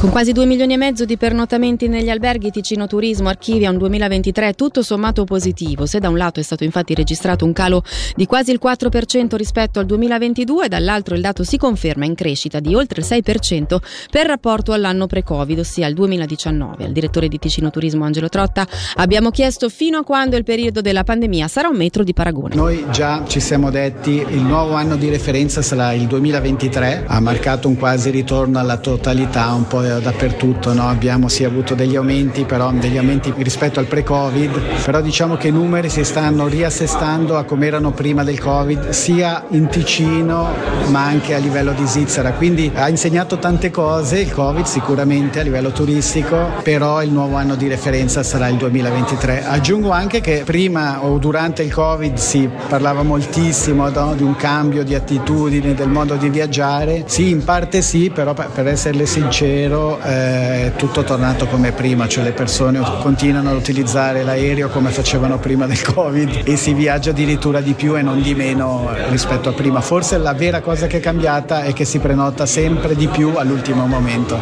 Con quasi 2,5 milioni di pernotamenti negli alberghi, Ticino Turismo archivia un 2023 tutto sommato positivo. Se da un lato è stato infatti registrato un calo di quasi il 4% rispetto al 2022, dall'altro il dato si conferma in crescita di oltre il 6% per rapporto all'anno pre-Covid, ossia al 2019. Al direttore di Ticino Turismo, Angelo Trotta, abbiamo chiesto fino a quando il periodo della pandemia sarà un metro di paragone. Noi già ci siamo detti il nuovo anno di referenza sarà il 2023, ha marcato un quasi ritorno alla totalità un po' dappertutto, no? Abbiamo sì avuto degli aumenti, però degli aumenti rispetto al pre-Covid, però diciamo che i numeri si stanno riassestando a come erano prima del Covid, sia in Ticino ma anche a livello di Svizzera, quindi ha insegnato tante cose il Covid sicuramente a livello turistico, però il nuovo anno di referenza sarà il 2023. Aggiungo anche che prima o durante il Covid si parlava moltissimo, no? Di un cambio di attitudine, del modo di viaggiare, sì in parte sì, però per esserle sincero è tutto tornato come prima, cioè le persone continuano ad utilizzare l'aereo come facevano prima del Covid e si viaggia addirittura di più e non di meno rispetto a prima. Forse la vera cosa che è cambiata è che si prenota sempre di più all'ultimo momento.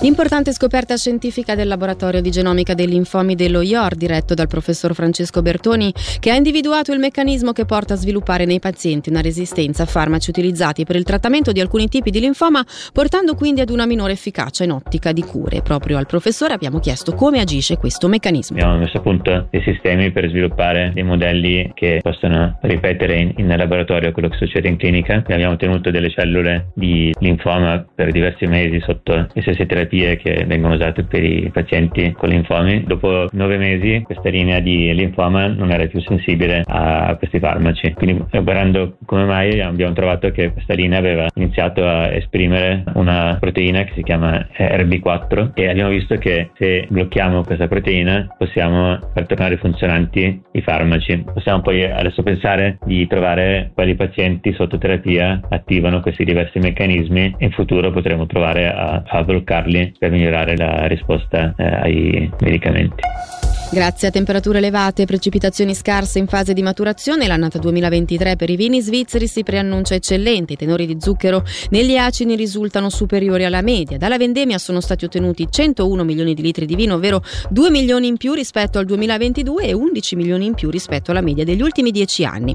L'importante scoperta scientifica del laboratorio di genomica dei linfomi dello IOR, diretto dal professor Francesco Bertoni, che ha individuato il meccanismo che porta a sviluppare nei pazienti una resistenza a farmaci utilizzati per il trattamento di alcuni tipi di linfoma, portando quindi ad una minore efficacia in ottica di cure. Proprio al professore abbiamo chiesto come agisce questo meccanismo. Abbiamo messo a punto dei sistemi per sviluppare dei modelli che possono ripetere in laboratorio quello che succede in clinica. Abbiamo tenuto delle cellule di linfoma per diversi mesi sotto le stesse terapie che vengono usate per i pazienti con linfomi. Dopo 9 mesi questa linea di linfoma non era più sensibile a questi farmaci, quindi guardando come mai abbiamo trovato che questa linea aveva iniziato a esprimere una proteina che si chiama RB4 e abbiamo visto che se blocchiamo questa proteina possiamo far tornare funzionanti i farmaci. Possiamo poi adesso pensare di trovare quali pazienti sotto terapia attivano questi diversi meccanismi e in futuro potremo provare a bloccarli per migliorare la risposta ai medicamenti. Grazie a temperature elevate e precipitazioni scarse in fase di maturazione, l'annata 2023 per i vini svizzeri si preannuncia eccellente. I tenori di zucchero negli acini risultano superiori alla media. Dalla vendemmia sono stati ottenuti 101 milioni di litri di vino, ovvero 2 milioni in più rispetto al 2022 e 11 milioni in più rispetto alla media degli ultimi 10 anni.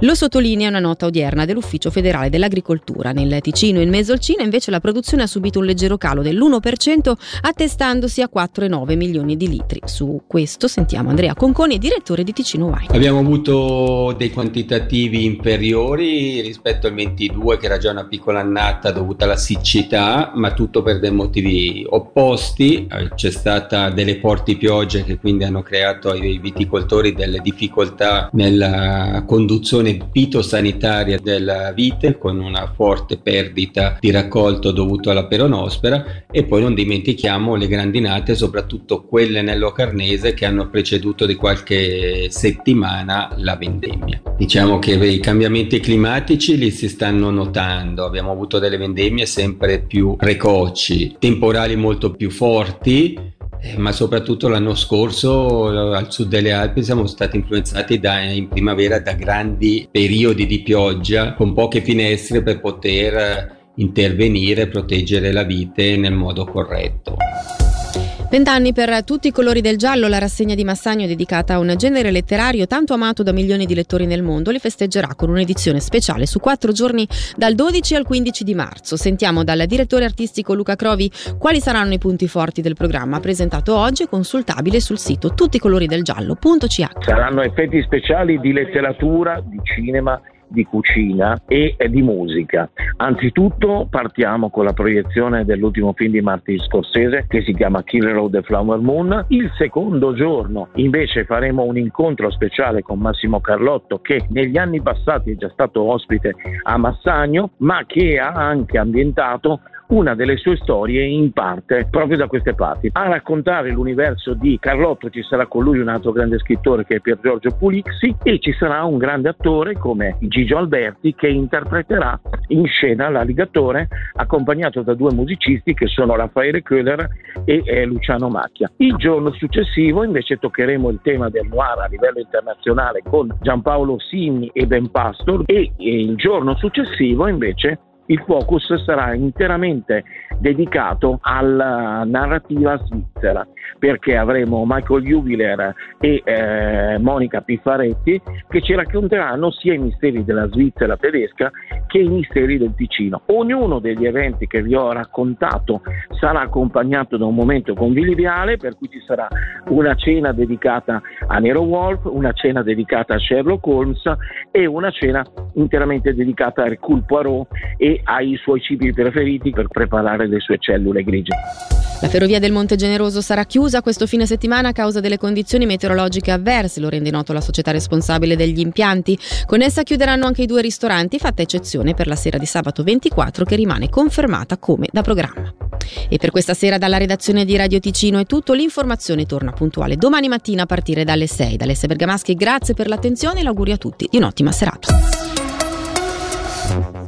Lo sottolinea una nota odierna dell'Ufficio Federale dell'Agricoltura. Nel Ticino e in Mesolcina invece la produzione ha subito un leggero calo dell'1%, attestandosi a 4,9 milioni di litri. Su questo sentiamo Andrea Conconi, direttore di Ticino Wine. Abbiamo avuto dei quantitativi inferiori rispetto al 22, che era già una piccola annata dovuta alla siccità, ma tutto per dei motivi opposti. C'è stata delle forti piogge che quindi hanno creato ai viticoltori delle difficoltà nella conduzione fitosanitaria della vite, con una forte perdita di raccolto dovuto alla peronospora, e poi non dimentichiamo le grandinate, soprattutto quelle nell'Ocarnese, che hanno preceduto di qualche settimana la vendemmia. Diciamo che i cambiamenti climatici li si stanno notando. Abbiamo avuto delle vendemmie sempre più precoci, temporali molto più forti, ma soprattutto l'anno scorso al sud delle Alpi siamo stati influenzati in primavera da grandi periodi di pioggia con poche finestre per poter intervenire e proteggere la vite nel modo corretto. 20 anni per Tutti i colori del giallo, la rassegna di Massagno dedicata a un genere letterario tanto amato da milioni di lettori nel mondo, li festeggerà con un'edizione speciale su 4 giorni dal 12 al 15 di marzo. Sentiamo dal direttore artistico Luca Crovi quali saranno i punti forti del programma, presentato oggi e consultabile sul sito tutticoloridelgiallo.ch. Saranno effetti speciali di letteratura, di cinema, di cucina e di musica. Anzitutto partiamo con la proiezione dell'ultimo film di Martin Scorsese che si chiama Killers of the Flower Moon. Il secondo giorno invece faremo un incontro speciale con Massimo Carlotto, che negli anni passati è già stato ospite a Massagno, ma che ha anche ambientato una delle sue storie in parte proprio da queste parti. A raccontare l'universo di Carlotto ci sarà con lui un altro grande scrittore che è Pier Giorgio Pulixi, e ci sarà un grande attore come Gigio Alberti che interpreterà in scena l'alligatore, accompagnato da 2 musicisti che sono Raffaele Köhler e Luciano Macchia. Il giorno successivo invece toccheremo il tema del noir a livello internazionale con Giampaolo Simi e Ben Pastor, e il giorno successivo invece il focus sarà interamente dedicato alla narrativa svizzera, perché avremo Michael Juviler e Monica Piffaretti che ci racconteranno sia i misteri della Svizzera tedesca che i misteri del Ticino. Ognuno degli eventi che vi ho raccontato sarà accompagnato da un momento conviviale, per cui ci sarà una cena dedicata a Nero Wolf, una cena dedicata a Sherlock Holmes e una cena interamente dedicata a Hercule Poirot e ai suoi cibi preferiti per preparare le sue cellule grigie. La ferrovia del Monte Generoso sarà chiusa questo fine settimana a causa delle condizioni meteorologiche avverse, lo rende noto la società responsabile degli impianti. Con essa chiuderanno anche i 2 ristoranti, fatta eccezione per la sera di sabato 24 che rimane confermata come da programma. E per questa sera dalla redazione di Radio Ticino è tutto, l'informazione torna puntuale domani mattina a partire dalle 6. Dalle Essi Bergamaschi grazie per l'attenzione e l'augurio a tutti di un'ottima serata.